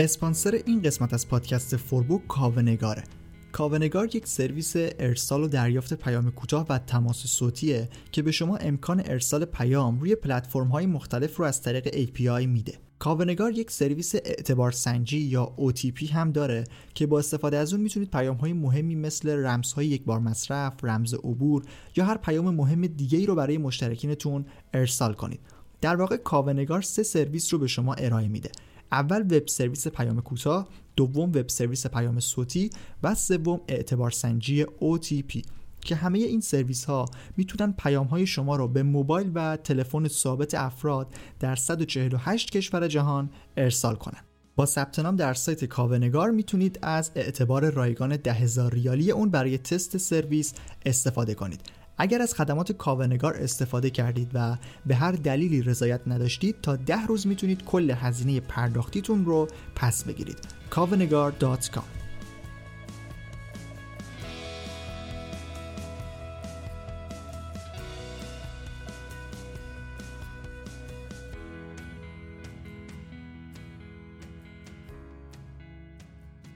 اسپانسر این قسمت از پادکست فوربوک کاوه‌نگاره. کاوه‌نگار یک سرویس ارسال و دریافت پیام کوتاه و تماس صوتیه که به شما امکان ارسال پیام روی پلتفرم‌های مختلف رو از طریق API میده. کاوه‌نگار یک سرویس اعتبار سنجی یا OTP هم داره که با استفاده از اون میتونید پیام‌های مهمی مثل رمزهای یک بار مصرف، رمز عبور یا هر پیام مهم دیگه‌ای رو برای مشترکینتون ارسال کنید. در واقع کاوه‌نگار سه سرویس رو به شما ارائه میده. اول وب سرویس پیام کوتاه، دوم وب سرویس پیام صوتی و سوم اعتبار سنجی OTP که همه این سرویس ها میتونن پیام های شما رو به موبایل و تلفن ثابت افراد در 148 کشور جهان ارسال کنن. با ثبت نام در سایت کاوه‌نگار میتونید از اعتبار رایگان 10,000 ریالی اون برای تست سرویس استفاده کنید. اگر از خدمات کاوه‌نگار استفاده کردید و به هر دلیلی رضایت نداشتید تا 10 روز میتونید کل هزینه پرداختیتون رو پس بگیرید. kavnegar.com.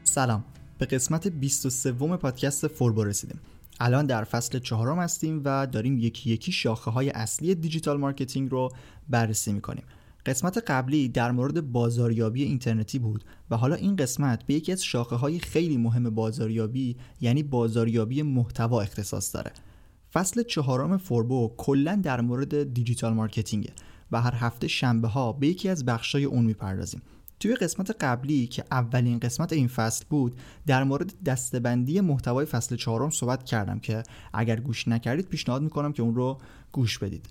سلام، به قسمت 23 پادکست فوربو رسیدیم. الان در فصل 4 هستیم و داریم یکی یکی شاخه های اصلی دیجیتال مارکتینگ رو بررسی میکنیم. قسمت قبلی در مورد بازاریابی اینترنتی بود و حالا این قسمت به یکی از شاخه های خیلی مهم بازاریابی یعنی بازاریابی محتوا اختصاص داره. فصل 4 فوربو کلا در مورد دیجیتال مارکتینگه و هر هفته شنبه ها به یکی از بخشای اون میپردازیم. توی قسمت قبلی که اولین قسمت این فصل بود در مورد دسته‌بندی محتوای فصل 4 صحبت کردم که اگر گوش نکردید پیشنهاد میکنم که اون رو گوش بدید.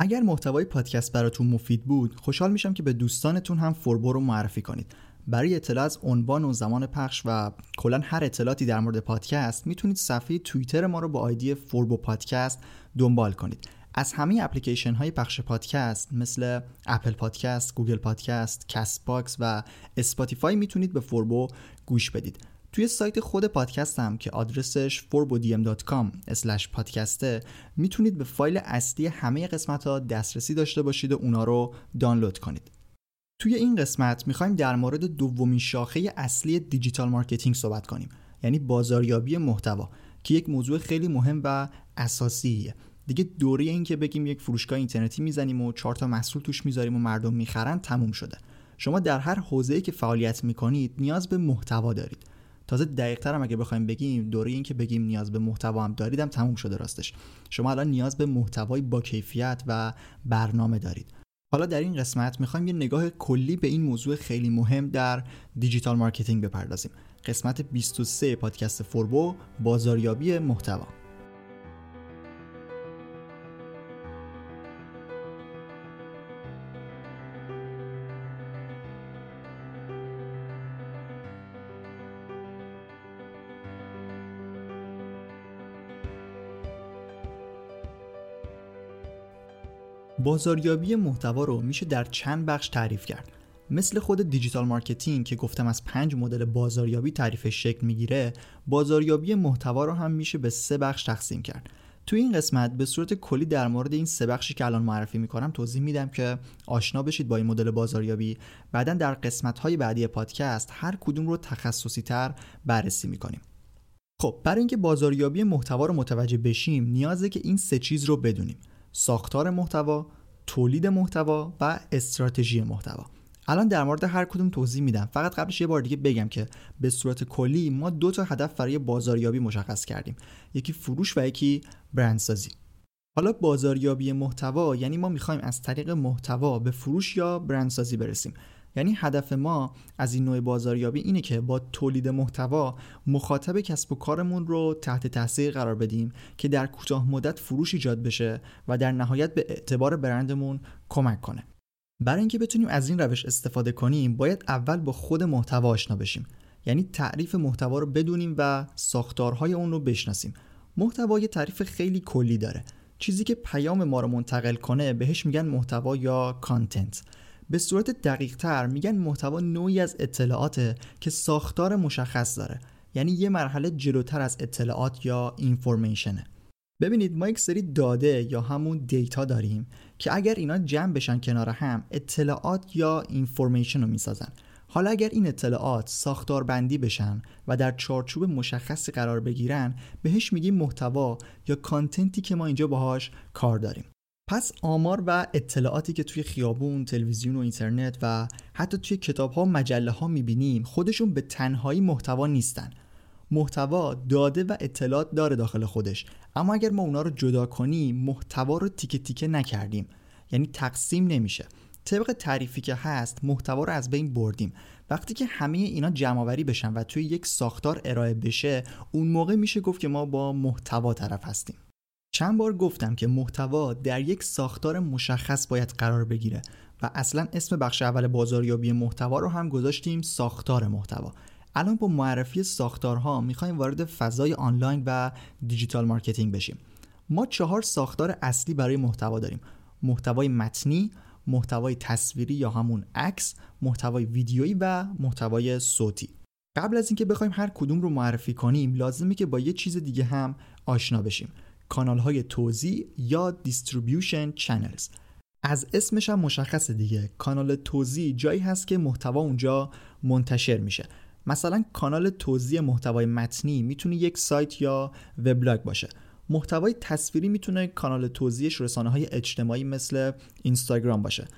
اگر محتوای پادکست براتون مفید بود خوشحال میشم که به دوستانتون هم فوربو رو معرفی کنید. برای اطلاع از عنوان و زمان پخش و کلا هر اطلاعاتی در مورد پادکست میتونید صفحه توییتر ما رو با آیدی فوربو پادکست دنبال کنید. از همه اپلیکیشن های پخش پادکست مثل اپل پادکست، گوگل پادکست، کست باکس و اسپاتیفای میتونید به فوربو گوش بدید. توی سایت خود پادکست هم که آدرسش forbodm.com/podcaste میتونید به فایل اصلی همه قسمت ها دسترسی داشته باشید و اونا رو دانلود کنید. توی این قسمت میخوایم در مورد دومین شاخه اصلی دیجیتال مارکتینگ صحبت کنیم، یعنی بازاریابی محتوا که یک موضوع خیلی مهم و اساسیه. دیگه دوره این که بگیم یک فروشگاه اینترنتی میزنیم و 4 تا محصول توش میذاریم و مردم میخرن تموم شده. شما در هر حوزه‌ای که فعالیت میکنید نیاز به محتوا دارید. تازه دقیق‌تر هم اگه بخوایم بگیم دوره این که بگیم نیاز به محتوا هم دارید هم تموم شده راستش. شما الان نیاز به محتوای با کیفیت و برنامه دارید. حالا در این قسمت میخوایم یه نگاه کلی به این موضوع خیلی مهم در دیجیتال مارکتینگ بپردازیم. قسمت 23 پادکست فوربو، بازاریابی محتوا. بازاریابی محتوا رو میشه در چند بخش تعریف کرد. مثل خود دیجیتال مارکتینگ که گفتم از 5 مدل بازاریابی تعریفش شکل میگیره، بازاریابی محتوا رو هم میشه به 3 بخش تقسیم کرد. تو این قسمت به صورت کلی در مورد این 3 بخشی که الان معرفی میکنم توضیح میدم که آشنا بشید با این مدل بازاریابی. بعدن در قسمت‌های بعدی پادکست هر کدوم رو تخصصی‌تر بررسی میکنیم. خب برای اینکه بازاریابی محتوا رو متوجه بشیم نیازه که این 3 چیز رو بدونیم: ساختار محتوا، تولید محتوا و استراتژی محتوا. الان در مورد هر کدوم توضیح میدم. فقط قبلش یه بار دیگه بگم که به صورت کلی ما 2 تا هدف برای بازاریابی مشخص کردیم، یکی فروش و یکی برندسازی. حالا بازاریابی محتوا یعنی ما میخوایم از طریق محتوا به فروش یا برندسازی برسیم. یعنی هدف ما از این نوع بازاریابی اینه که با تولید محتوا مخاطب کسب و کارمون رو تحت تاثیر قرار بدیم که در کوتاه مدت فروش ایجاد بشه و در نهایت به اعتبار برندمون کمک کنه. برای اینکه بتونیم از این روش استفاده کنیم باید اول با خود محتوا آشنا بشیم، یعنی تعریف محتوا رو بدونیم و ساختارهای اون رو بشناسیم. محتوا یه تعریف خیلی کلی داره. چیزی که پیام ما رو منتقل کنه بهش میگن محتوا یا کانتنت. به صورت دقیق‌تر میگن محتوا نوعی از اطلاعاته که ساختار مشخص داره، یعنی یه مرحله جلوتر از اطلاعات یا اینفورمیشنه. ببینید ما یک سری داده یا همون دیتا داریم که اگر اینا جمع بشن کنار هم اطلاعات یا اینفورمیشن رو میسازن. حالا اگر این اطلاعات ساختاربندی بشن و در چارچوب مشخصی قرار بگیرن، بهش میگیم محتوا یا کانتنتی که ما اینجا باهاش کار داریم. پس آمار و اطلاعاتی که توی خیابون، تلویزیون و اینترنت و حتی توی کتاب‌ها و مجله‌ها می‌بینیم، خودشون به تنهایی محتوا نیستن. محتوا داده و اطلاعات داره داخل خودش، اما اگر ما اونا رو جدا کنیم، محتوا رو تیکه تیکه نکردیم، یعنی تقسیم نمیشه. طبق تعریفی که هست، محتوا رو از بین بردیم. وقتی که همه اینا جمع‌آوری بشن و توی یک ساختار ارائه بشه، اون موقع میشه گفت که ما با محتوا طرف هستیم. چند بار گفتم که محتوا در یک ساختار مشخص باید قرار بگیره و اصلا اسم بخش اول بازاریابی محتوا رو هم گذاشتیم ساختار محتوا. الان با معرفی ساختارها میخوایم وارد فضای آنلاین و دیجیتال مارکتینگ بشیم. ما 4 ساختار اصلی برای محتوا داریم: محتوای متنی، محتوای تصویری یا همون عکس، محتوای ویدیویی و محتوای صوتی. قبل از اینکه بخوایم هر کدوم رو معرفی کنیم، لازمه که با یه چیز دیگه هم آشنا بشیم: کانال‌های توزیع یا دیستریبیوشن چنلز. از اسمش هم مشخصه دیگه، کانال توزیع جایی هست که محتوا اونجا منتشر میشه. مثلا کانال توزیع محتوای متنی میتونه یک سایت یا وبلاگ باشه. محتوای تصویری میتونه کانال توزیعش رسانه‌های اجتماعی مثل اینستاگرام باشه.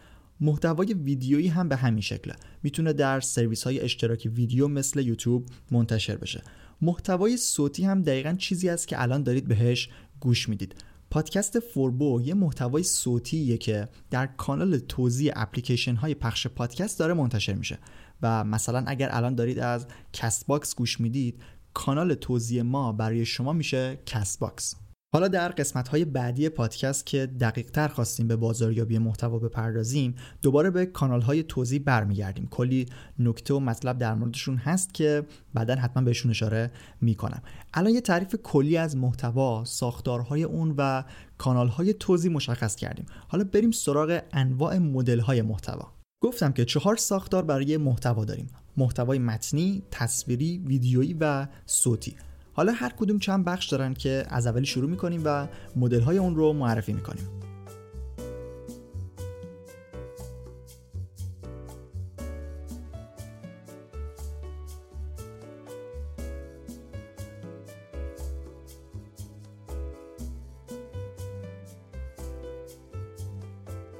محتوای ویدیویی هم به همین شکله، میتونه در سرویس‌های اشتراکی ویدیو مثل یوتیوب منتشر بشه. محتوای صوتی هم دقیقاً چیزی است که الان دارید بهش گوش میدید. پادکست فوربو یه محتوای صوتیه که در کانال توزیع اپلیکیشن های پخش پادکست داره منتشر میشه و مثلا اگر الان دارید از کست باکس گوش میدید، کانال توزیع ما برای شما میشه کست باکس. حالا در قسمت های بعدی پادکست که دقیق تر خواستیم به بازاریابی محتوا بپردازیم، دوباره به کانال های توزیع برمیگردیم. کلی نکته و مطلب در موردشون هست که بعدن حتما بهشون اشاره میکنم. الان یه تعریف کلی از محتوا، ساختارهای اون و کانال های توزیع مشخص کردیم. حالا بریم سراغ انواع مدل های محتوا. گفتم که 4 ساختار برای محتوا داریم: محتوای متنی، تصویری، ویدیویی و صوتی. حالا هر کدوم چند بخش دارن که از اولی شروع میکنیم و مدل‌های اون رو معرفی میکنیم.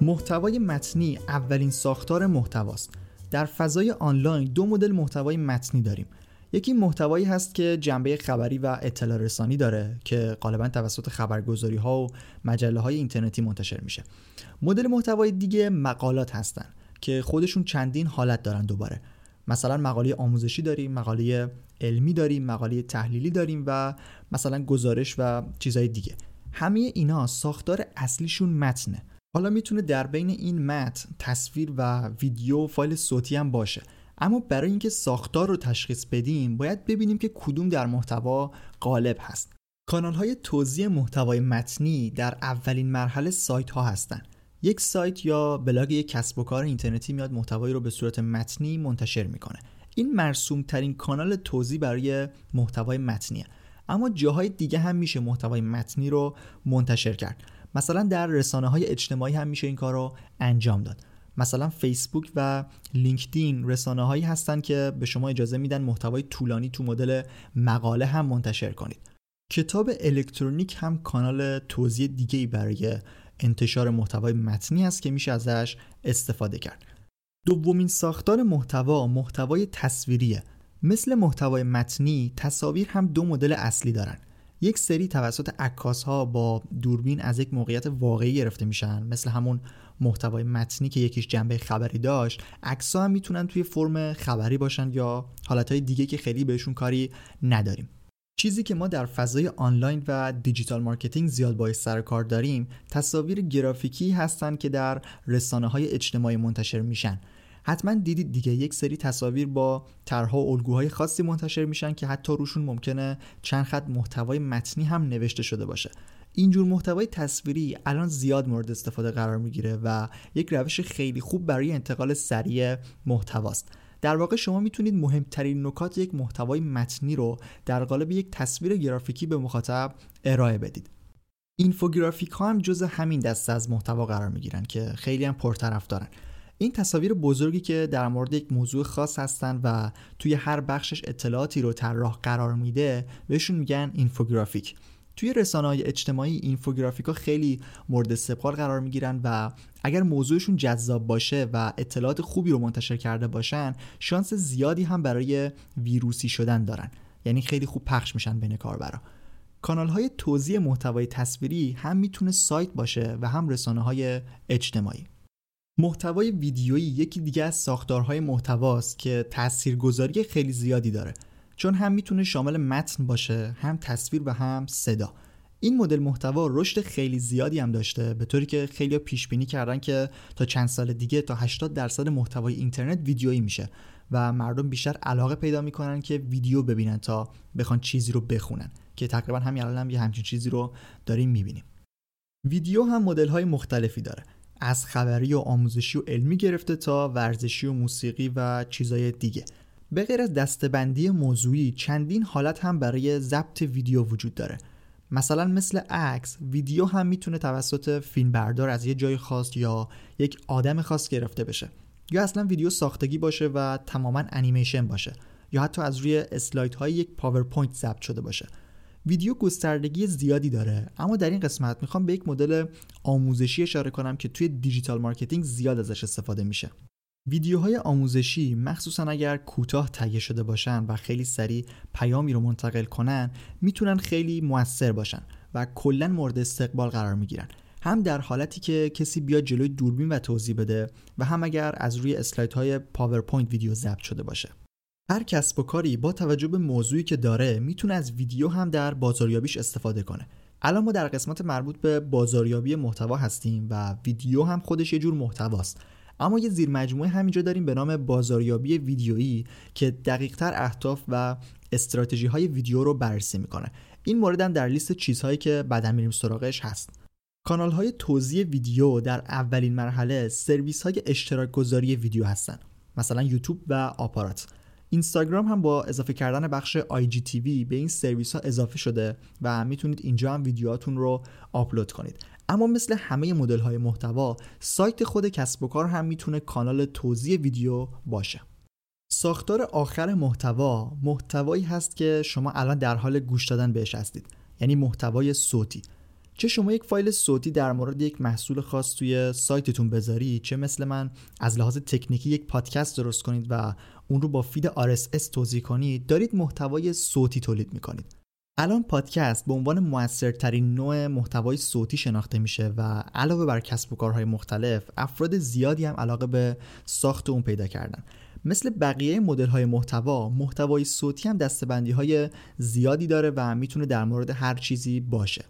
محتوای متنی اولین ساختار محتواست. در فضای آنلاین 2 مدل محتوای متنی داریم. یکی محتوایی هست که جنبه خبری و اطلاع رسانی داره که غالبا توسط خبرگزاری‌ها و مجله‌های اینترنتی منتشر میشه. مدل محتوای دیگه مقالات هستن که خودشون چندین حالت دارن. دوباره مثلا مقاله آموزشی داریم، مقاله علمی داریم، مقاله تحلیلی داریم و مثلا گزارش و چیزهای دیگه. همه اینا ساختار اصلیشون متنه. حالا میتونه در بین این متن تصویر و ویدیو و فایل صوتی هم باشه. اما برای اینکه ساختار رو تشخیص بدیم، باید ببینیم که کدوم در محتوا غالب هست. کانال‌های توزیع محتوای متنی در اولین مرحله سایت‌ها هستن. یک سایت یا بلاگ یک کسب و کار اینترنتی میاد محتوایی رو به صورت متنی منتشر میکنه. این مرسوم‌ترین کانال توزیع برای محتوای متنیه. اما جاهای دیگه هم میشه محتوای متنی رو منتشر کرد. مثلا در رسانه‌های اجتماعی هم میشه این کار رو انجام داد. مثلا فیسبوک و لینکدین رسانه‌هایی هستن که به شما اجازه میدن محتوای طولانی تو مدل مقاله هم منتشر کنید. کتاب الکترونیک هم کانال توزیع دیگه‌ای برای انتشار محتوای متنی است که میشه ازش استفاده کرد. دومین ساختار محتوا، محتوای تصویریه. مثل محتوای متنی، تصاویر هم 2 مدل اصلی دارن. یک سری توسط عکاس‌ها با دوربین از یک موقعیت واقعی گرفته میشن، مثل همون محتوای متنی که یکیش جنبه خبری داشت. عکس‌ها هم میتونن توی فرم خبری باشن یا حالتهای دیگه که خیلی بهشون کاری نداریم. چیزی که ما در فضای آنلاین و دیجیتال مارکتینگ زیاد باهاش سر کار داریم، تصاویر گرافیکی هستن که در رسانه‌های اجتماعی منتشر میشن. حتما دیدید دیگه، یک سری تصاویر با طرح‌ها و الگوهای خاصی منتشر میشن که حتی روشون ممکنه چند خط محتوای متنی هم نوشته شده باشه. اینجور محتوای تصویری الان زیاد مورد استفاده قرار میگیره و یک روش خیلی خوب برای انتقال سریع محتواست. در واقع شما میتونید مهمترین نکات یک محتوای متنی رو در قالب یک تصویر گرافیکی به مخاطب ارائه بدید. اینفوگرافیک ها هم جزء همین دسته از محتوا قرار میگیرن که خیلی هم پرطرفدارن. این تصاویر بزرگی که در مورد یک موضوع خاص هستن و توی هر بخشش اطلاعاتی رو طراح قرار میده بهشون میگن اینفوگرافیک. توی رسانه‌های اجتماعی اینفوگرافیک‌ها خیلی مورد استقبال قرار می‌گیرن و اگر موضوعشون جذاب باشه و اطلاعات خوبی رو منتشر کرده باشن، شانس زیادی هم برای ویروسی شدن دارن. یعنی خیلی خوب پخش میشن بین کاربرا. کانال‌های توزیع محتوای تصویری هم میتونه سایت باشه و هم رسانه‌های اجتماعی. محتوای ویدیویی یکی دیگه از ساختارهای محتواست که تاثیرگذاری خیلی زیادی داره. چون هم میتونه شامل متن باشه، هم تصویر و هم صدا. این مدل محتوا رشد خیلی زیادی هم داشته، به طوری که خیلی‌ها پیش بینی کردن که تا چند سال دیگه تا 80% محتوای اینترنت ویدیویی میشه و مردم بیشتر علاقه پیدا میکنن که ویدیو ببینن تا بخوان چیزی رو بخونن، که تقریبا همین الان هم یه همچین چیزی رو داریم میبینیم. ویدیو هم مدل‌های مختلفی داره، از خبری و آموزشی و علمی گرفته تا ورزشی و موسیقی و چیزهای دیگه. به غیر از دسته‌بندی موضوعی، چندین حالت هم برای ضبط ویدیو وجود داره. مثلا مثل عکس، ویدیو هم میتونه توسط فیلمبردار از یه جای خاص یا یک آدم خاص گرفته بشه، یا اصلا ویدیو ساختگی باشه و تماماً انیمیشن باشه، یا حتی از روی اسلایدهای یک پاورپوینت ضبط شده باشه. ویدیو گستردگی زیادی داره، اما در این قسمت میخوام به یک مدل آموزشی اشاره کنم که توی دیجیتال مارکتینگ زیاد ازش استفاده میشه. ویدیوهای آموزشی مخصوصا اگر کوتاه تهیه شده باشن و خیلی سریع پیامی رو منتقل کنن، میتونن خیلی موثر باشن و کلا مورد استقبال قرار میگیرن، هم در حالتی که کسی بیاد جلوی دوربین و توضیح بده و هم اگر از روی اسلایدهای پاورپوینت ویدیو ضبط شده باشه. هر کسب و کاری با توجه به موضوعی که داره میتونه از ویدیو هم در بازاریابیش استفاده کنه. الان ما در قسمت مربوط به بازاریابی محتوا هستیم و ویدیو هم خودش یه جور محتواست، اما یه زیرمجموعه همینجا داریم به نام بازاریابی ویدیویی که دقیق‌تر اهداف و استراتژی‌های ویدیو رو بررسی می‌کنه. این مورد هم در لیست چیزهایی که بعداً می‌ریم سراغش هست. کانال‌های توزیع ویدیو در اولین مرحله سرویس‌های اشتراک‌گذاری ویدیو هستن، مثلا یوتیوب و آپارات. اینستاگرام هم با اضافه کردن بخش IGTV به این سرویس‌ها اضافه شده و می‌تونید اینجا هم ویدیوهاتون رو آپلود کنید. اما مثل همه مدل‌های محتوا، سایت خود کسب و کار هم میتونه کانال توزیع ویدیو باشه. ساختار آخر محتوا، محتوایی هست که شما الان در حال گوش دادن بهش هستید، یعنی محتوای صوتی. چه شما یک فایل صوتی در مورد یک محصول خاص توی سایتتون بذاری، چه مثل من از لحاظ تکنیکی یک پادکست درست کنید و اون رو با فید RSS توزیع کنید، دارید محتوای صوتی تولید می‌کنید. الان پادکست به عنوان مؤثرترین نوع محتوای صوتی شناخته میشه و علاوه بر کسب و کارهای مختلف، افراد زیادی هم علاقه به ساخت اون پیدا کردن. مثل بقیه مدل‌های محتوا، محتوای صوتی هم دسته‌بندی‌های زیادی داره و میتونه در مورد هر چیزی باشه.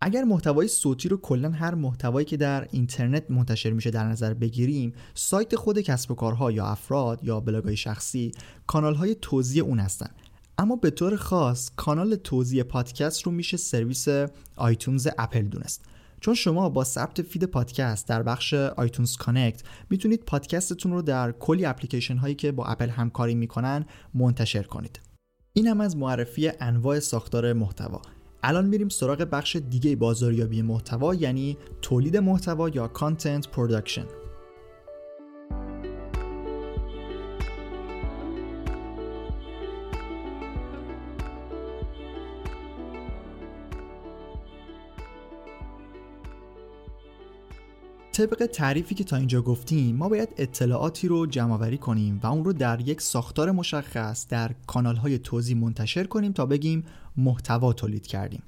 اگر محتوای صوتی رو کلا هر محتوایی که در اینترنت منتشر میشه در نظر بگیریم، سایت خود کسب و کارها یا افراد یا بلاگ‌های شخصی، کانال‌های توزیع اون هستن. اما به طور خاص کانال توزیع پادکست رو میشه سرویس آیتونز اپل دونست، چون شما با ثبت فید پادکست در بخش آیتونز کانکت میتونید پادکستتون رو در کلی اپلیکیشن هایی که با اپل همکاری میکنن منتشر کنید. این هم از معرفی انواع ساختار محتوا. الان میریم سراغ بخش دیگه بازاریابی محتوا، یعنی تولید محتوا یا کانتنت پروداکشن. طبق تعریفی که تا اینجا گفتیم، ما باید اطلاعاتی رو جمع‌آوری کنیم و اون رو در یک ساختار مشخص در کانال‌های توزیع منتشر کنیم تا بگیم محتوا تولید کردیم.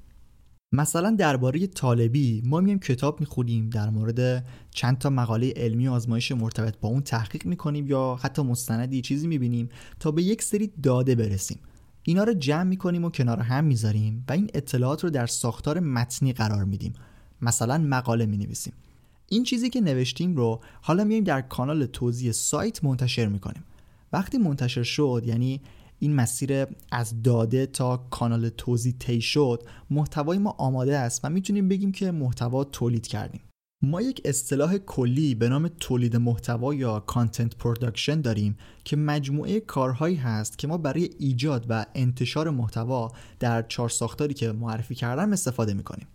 مثلا درباره طالبی ما میایم کتاب میخونیم، در مورد چند تا مقاله علمی و آزمایش مرتبط با اون تحقیق میکنیم یا حتی مستندی چیزی میبینیم تا به یک سری داده برسیم. اینا رو جمع میکنیم و کنار هم میذاریم و این اطلاعات رو در ساختار متنی قرار میدیم. مثلا مقاله مینویسیم. این چیزی که نوشتیم رو حالا میایم در کانال توزیع سایت منتشر میکنیم. وقتی منتشر شد، یعنی این مسیر از داده تا کانال توزیع طی شد، محتوای ما آماده است و میتونیم بگیم که محتوا تولید کردیم. ما یک اصطلاح کلی به نام تولید محتوا یا کانتنت پروداکشن داریم که مجموعه کارهایی هست که ما برای ایجاد و انتشار محتوا در 4 ساختاری که معرفی کردم استفاده میکنیم.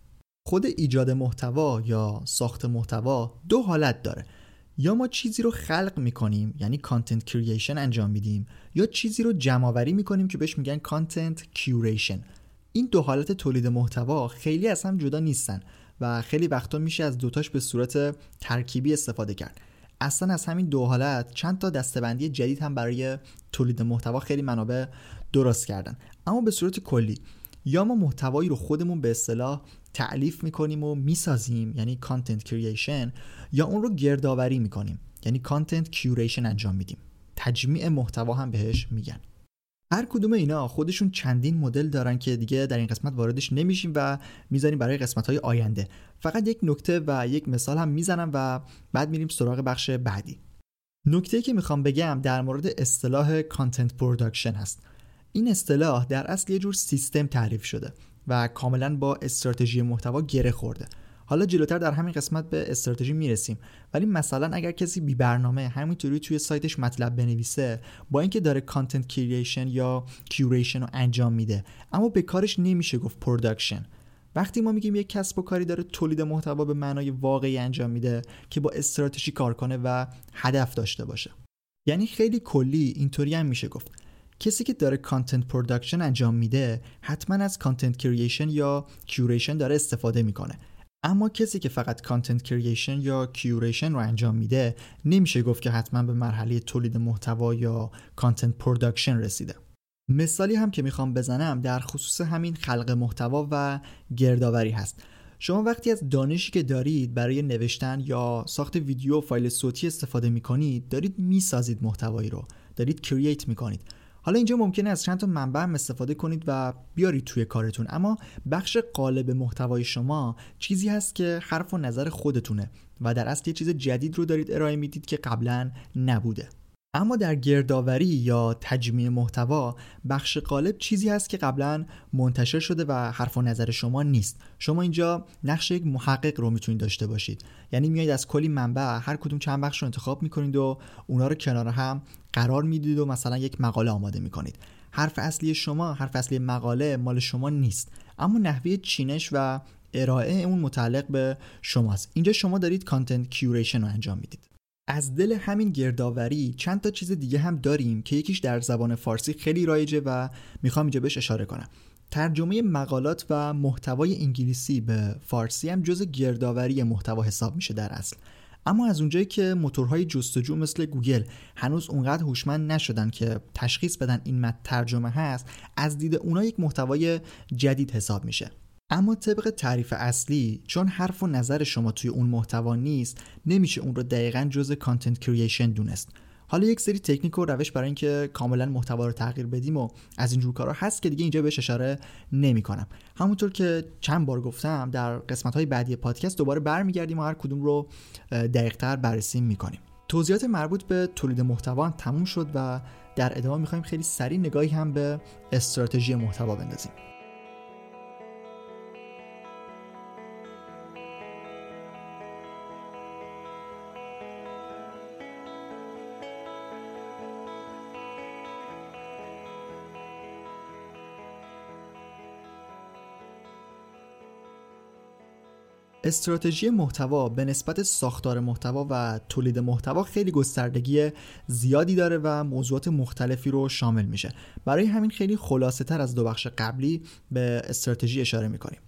خود ایجاد محتوا یا ساخت محتوا 2 حالت داره. یا ما چیزی رو خلق میکنیم، یعنی کانتنت کرییشن انجام میدیم، یا چیزی رو جمع آوری میکنیم که بهش میگن کانتنت کیوریشن. این دو حالت تولید محتوا خیلی از هم جدا نیستن و خیلی وقتا میشه از دوتاش به صورت ترکیبی استفاده کرد. اصلا از همین دو حالت چند تا دسته‌بندی جدید هم برای تولید محتوا خیلی منابع درست کردن. اما به صورت کلی یا ما محتوایی رو خودمون به اصطلاح تألیف میکنیم و میسازیم، یعنی کانتنت کرییشن، یا اون رو گردآوری میکنیم، یعنی کانتنت کیوریشن انجام میدیم. تجمیع محتوا هم بهش میگن. هر کدوم اینا خودشون چندین مدل دارن که دیگه در این قسمت واردش نمیشیم و میذاریم برای قسمت‌های آینده. فقط یک نکته و یک مثال هم میزنم و بعد میریم سراغ بخش بعدی. نکته‌ای که میخوام بگم در مورد اصطلاح کانتنت پروداکشن هست. این اصطلاح در اصل یه جور سیستم تعریف شده و کاملا با استراتژی محتوا گره خورده. حالا جلوتر در همین قسمت به استراتژی میرسیم، ولی مثلا اگر کسی بی برنامه همینطوری توی سایتش مطلب بنویسه، با اینکه داره کانتنت کرییشن یا کیوریشن رو انجام میده، اما به کارش نمیشه گفت پروداکشن. وقتی ما میگیم یک کسب و کاری داره تولید محتوا به معنای واقعی انجام میده که با استراتژی کار کنه و هدف داشته باشه. یعنی خیلی کلی اینطوری هم میشه گفت کسی که داره کانتنت پروداکشن انجام میده حتما از کانتنت کرییشن یا کیوریشن داره استفاده میکنه، اما کسی که فقط کانتنت کرییشن یا کیوریشن رو انجام میده نمیشه گفت که حتما به مرحله تولید محتوا یا کانتنت پروداکشن رسیده. مثالی هم که میخوام بزنم در خصوص همین خلق محتوا و گردآوری هست. شما وقتی از دانشی که دارید برای نوشتن یا ساخت ویدیو و فایل صوتی استفاده میکنید، دارید میسازید محتوایی رو، دارید کرییت میکنید. حالا اینجا ممکنه از چند تا منبع استفاده کنید و بیارید توی کارتون، اما بخش قالب محتوای شما چیزی هست که حرف و نظر خودتونه و در اصل یه چیز جدید رو دارید ارائه میدید که قبلا نبوده. اما در گردآوری یا تجمیع محتوا بخش قالب چیزی هست که قبلا منتشر شده و حرف و نظر شما نیست. شما اینجا نقش یک محقق رو میتونید داشته باشید، یعنی میایید از کلی منبع هر کدوم چند بخش رو انتخاب میکنید و اونا رو کنار هم قرار میدید و مثلا یک مقاله آماده میکنید. حرف اصلی شما، حرف اصلی مقاله مال شما نیست، اما نحوه چینش و ارائه اون متعلق به شماست. اینجا شما دارید کانتنت کیوریشن رو انجام میدید. از دل همین گردآوری چند تا چیز دیگه هم داریم که یکیش در زبان فارسی خیلی رایجه و میخوام اینجا بهش اشاره کنم. ترجمه مقالات و محتوای انگلیسی به فارسی هم جزء گردآوری محتوا حساب میشه در اصل. اما از اونجایی که موتورهای جستجو مثل گوگل هنوز اونقدر هوشمند نشدن که تشخیص بدن این متن ترجمه هست، از دید اونها یک محتوای جدید حساب میشه. اما طبق تعریف اصلی چون حرف و نظر شما توی اون محتوا نیست، نمیشه اون رو دقیقاً جزء کانتنت کرییشن دونست. حالا یک سری تکنیک و روش برای اینکه کاملاً محتوا رو تغییر بدیم و از این جور کارا هست که دیگه اینجا بهش اشاره نمی‌کنم. همونطور که چند بار گفتم در قسمت‌های بعدی پادکست دوباره برمیگردیم و هر کدوم رو دقیق‌تر بررسی می‌کنیم. توضیحات مربوط به تولید محتوا تموم شد و در ادامه می‌خوایم خیلی سریع نگاهی هم به استراتژی محتوا بندازیم. استراتژی محتوا به نسبت ساختار محتوا و تولید محتوا خیلی گستردگی زیادی داره و موضوعات مختلفی رو شامل میشه. برای همین خیلی خلاصه تر از دو بخش قبلی به استراتژی اشاره میکنیم.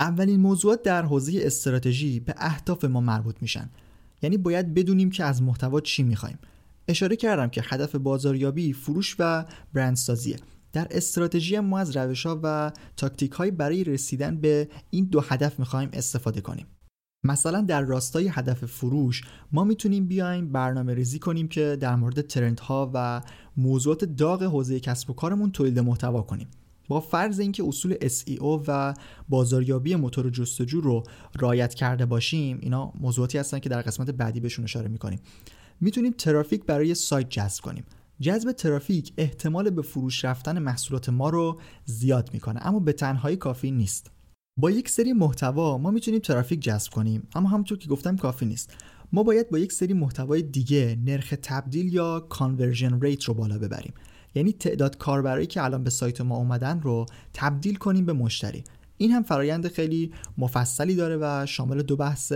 اولین موضوعات در حوزه استراتژی به اهداف ما مربوط میشن، یعنی باید بدونیم که از محتوا چی میخوایم. اشاره کردم که هدف بازاریابی، فروش و برندسازیه. در استراتژی ما از روش‌ها و تاکتیک‌های برای رسیدن به این دو هدف می‌خوایم استفاده کنیم. مثلا در راستای هدف فروش ما میتونیم بیایم برنامه‌ریزی کنیم که در مورد ترندها و موضوعات داغ حوزه کسب و کارمون تولید محتوا کنیم. با فرض اینکه اصول SEO و بازاریابی موتور جستجو رو رعایت کرده باشیم، اینا موضوعاتی هستن که در قسمت بعدی بهشون اشاره می‌کنیم. میتونیم ترافیک برای سایت جذب کنیم. جذب ترافیک احتمال به فروش رفتن محصولات ما رو زیاد میکنه، اما به تنهایی کافی نیست. با یک سری محتوا ما میتونیم ترافیک جذب کنیم، اما همونطور که گفتم کافی نیست. ما باید با یک سری محتوای دیگه نرخ تبدیل یا کانورژن ریت رو بالا ببریم، یعنی تعداد کاربرایی که الان به سایت ما اومدن رو تبدیل کنیم به مشتری. این هم فرایند خیلی مفصلی داره و شامل دو بحث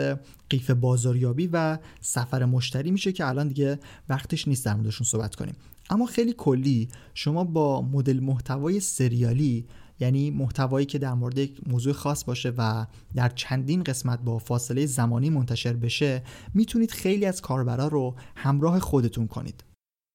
قیف بازاریابی و سفر مشتری میشه که الان دیگه وقتش نیست در موردشون صحبت کنیم. اما خیلی کلی شما با مدل محتوای سریالی، یعنی محتوایی که در مورد یک موضوع خاص باشه و در چندین قسمت با فاصله زمانی منتشر بشه، میتونید خیلی از کاربرا رو همراه خودتون کنید.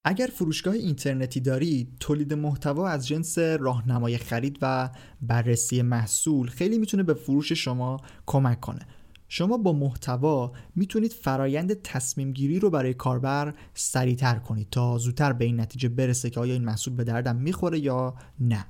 اگر فروشگاه اینترنتی دارید، تولید محتوا از جنس راهنمای خرید و بررسی محصول خیلی میتونه به فروش شما کمک کنه. شما با محتوا میتونید فرایند تصمیم گیری رو برای کاربر سریع‌تر کنید تا زودتر به این نتیجه برسه که آیا این محصول به دردم میخوره یا نه.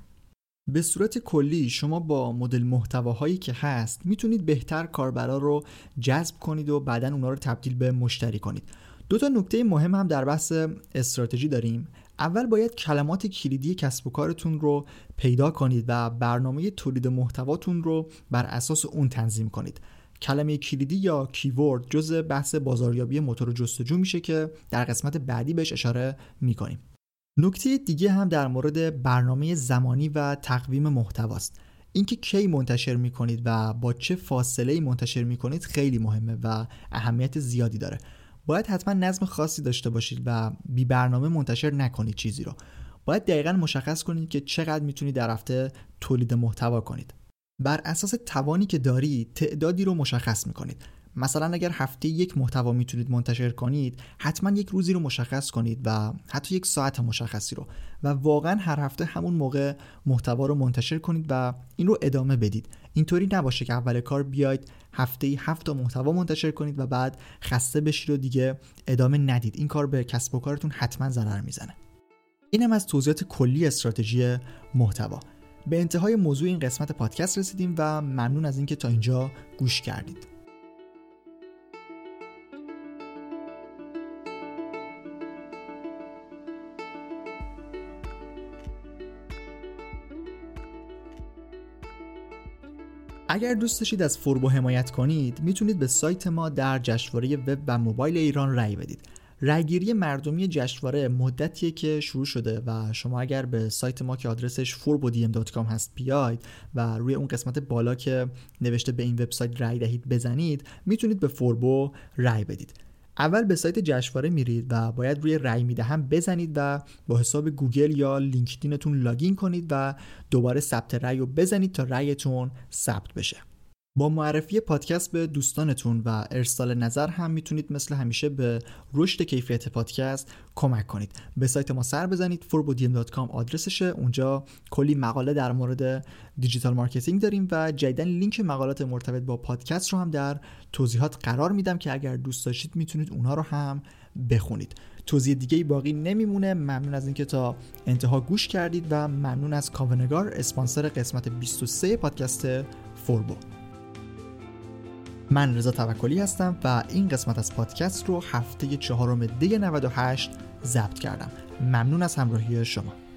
به صورت کلی شما با مدل محتواهایی که هست میتونید بهتر کاربرا رو جذب کنید و بعداً اونا رو تبدیل به مشتری کنید. دو تا نکته مهم هم در بحث استراتژی داریم. اول باید کلمات کلیدی کسب و کارتون رو پیدا کنید و برنامه تولید محتواتون رو بر اساس اون تنظیم کنید. کلمه کلیدی یا کیورد جزء بحث بازاریابی موتور جستجو میشه که در قسمت بعدی بهش اشاره میکنیم. نکته دیگه هم در مورد برنامه زمانی و تقویم محتواست. اینکه کی منتشر میکنید و با چه فاصله‌ای منتشر میکنید خیلی مهمه و اهمیت زیادی داره. باید حتما نظم خاصی داشته باشید و بی برنامه منتشر نکنید چیزی رو. باید دقیقاً مشخص کنید که چقدر میتونید در هفته تولید محتوا کنید. بر اساس توانی که دارید تعدادی رو مشخص میکنید. مثلا اگر هفته یک محتوا میتونید منتشر کنید، حتما یک روزی رو مشخص کنید و حتی یک ساعت مشخصی رو، و واقعا هر هفته همون موقع محتوا رو منتشر کنید و این رو ادامه بدید. اینطوری نباشه که اول کار بیاید هفته‌ای 7 تا محتوا منتشر کنید و بعد خسته بشید و دیگه ادامه ندید. این کار به کسب و کارتون حتما ضرر میزنه. اینم از توضیحات کلی استراتژی محتوا. به انتهای موضوع این قسمت پادکست رسیدیم و ممنون از اینکه تا اینجا گوش کردید. اگر دوست داشتید از فوربو حمایت کنید، میتونید به سایت ما در جشنواره وب و موبایل ایران رأی بدید. رأیگیری مردمی جشنواره مدتیه که شروع شده و شما اگر به سایت ما که آدرسش forbo.dm.com هست بیاید و روی اون قسمت بالا که نوشته به این وبسایت رأی دهید بزنید، میتونید به فوربو رأی بدید. اول به سایت جشنواره میرید و باید روی رأی میدهم بزنید و با حساب گوگل یا لینکدینتون لاگین کنید و دوباره ثبت رأی رو بزنید تا رأیتون ثبت بشه. با معرفی پادکست به دوستانتون و ارسال نظر هم میتونید مثل همیشه به رشد کیفیت پادکست کمک کنید. به سایت ما سر بزنید، forbo.dm.com آدرسشه. اونجا کلی مقاله در مورد دیجیتال مارکتینگ داریم و جدیداً لینک مقالات مرتبط با پادکست رو هم در توضیحات قرار میدم که اگر دوست داشتید میتونید اونها رو هم بخونید. توضیح دیگه‌ای باقی نمیمونه. ممنون از اینکه تا انتها گوش کردید و ممنون از کاونگار اسپانسر قسمت 23 پادکست فوربو. من رضا توکلی هستم و این قسمت از پادکست رو هفته 4 دی 98 ضبط کردم. ممنون از همراهی شما.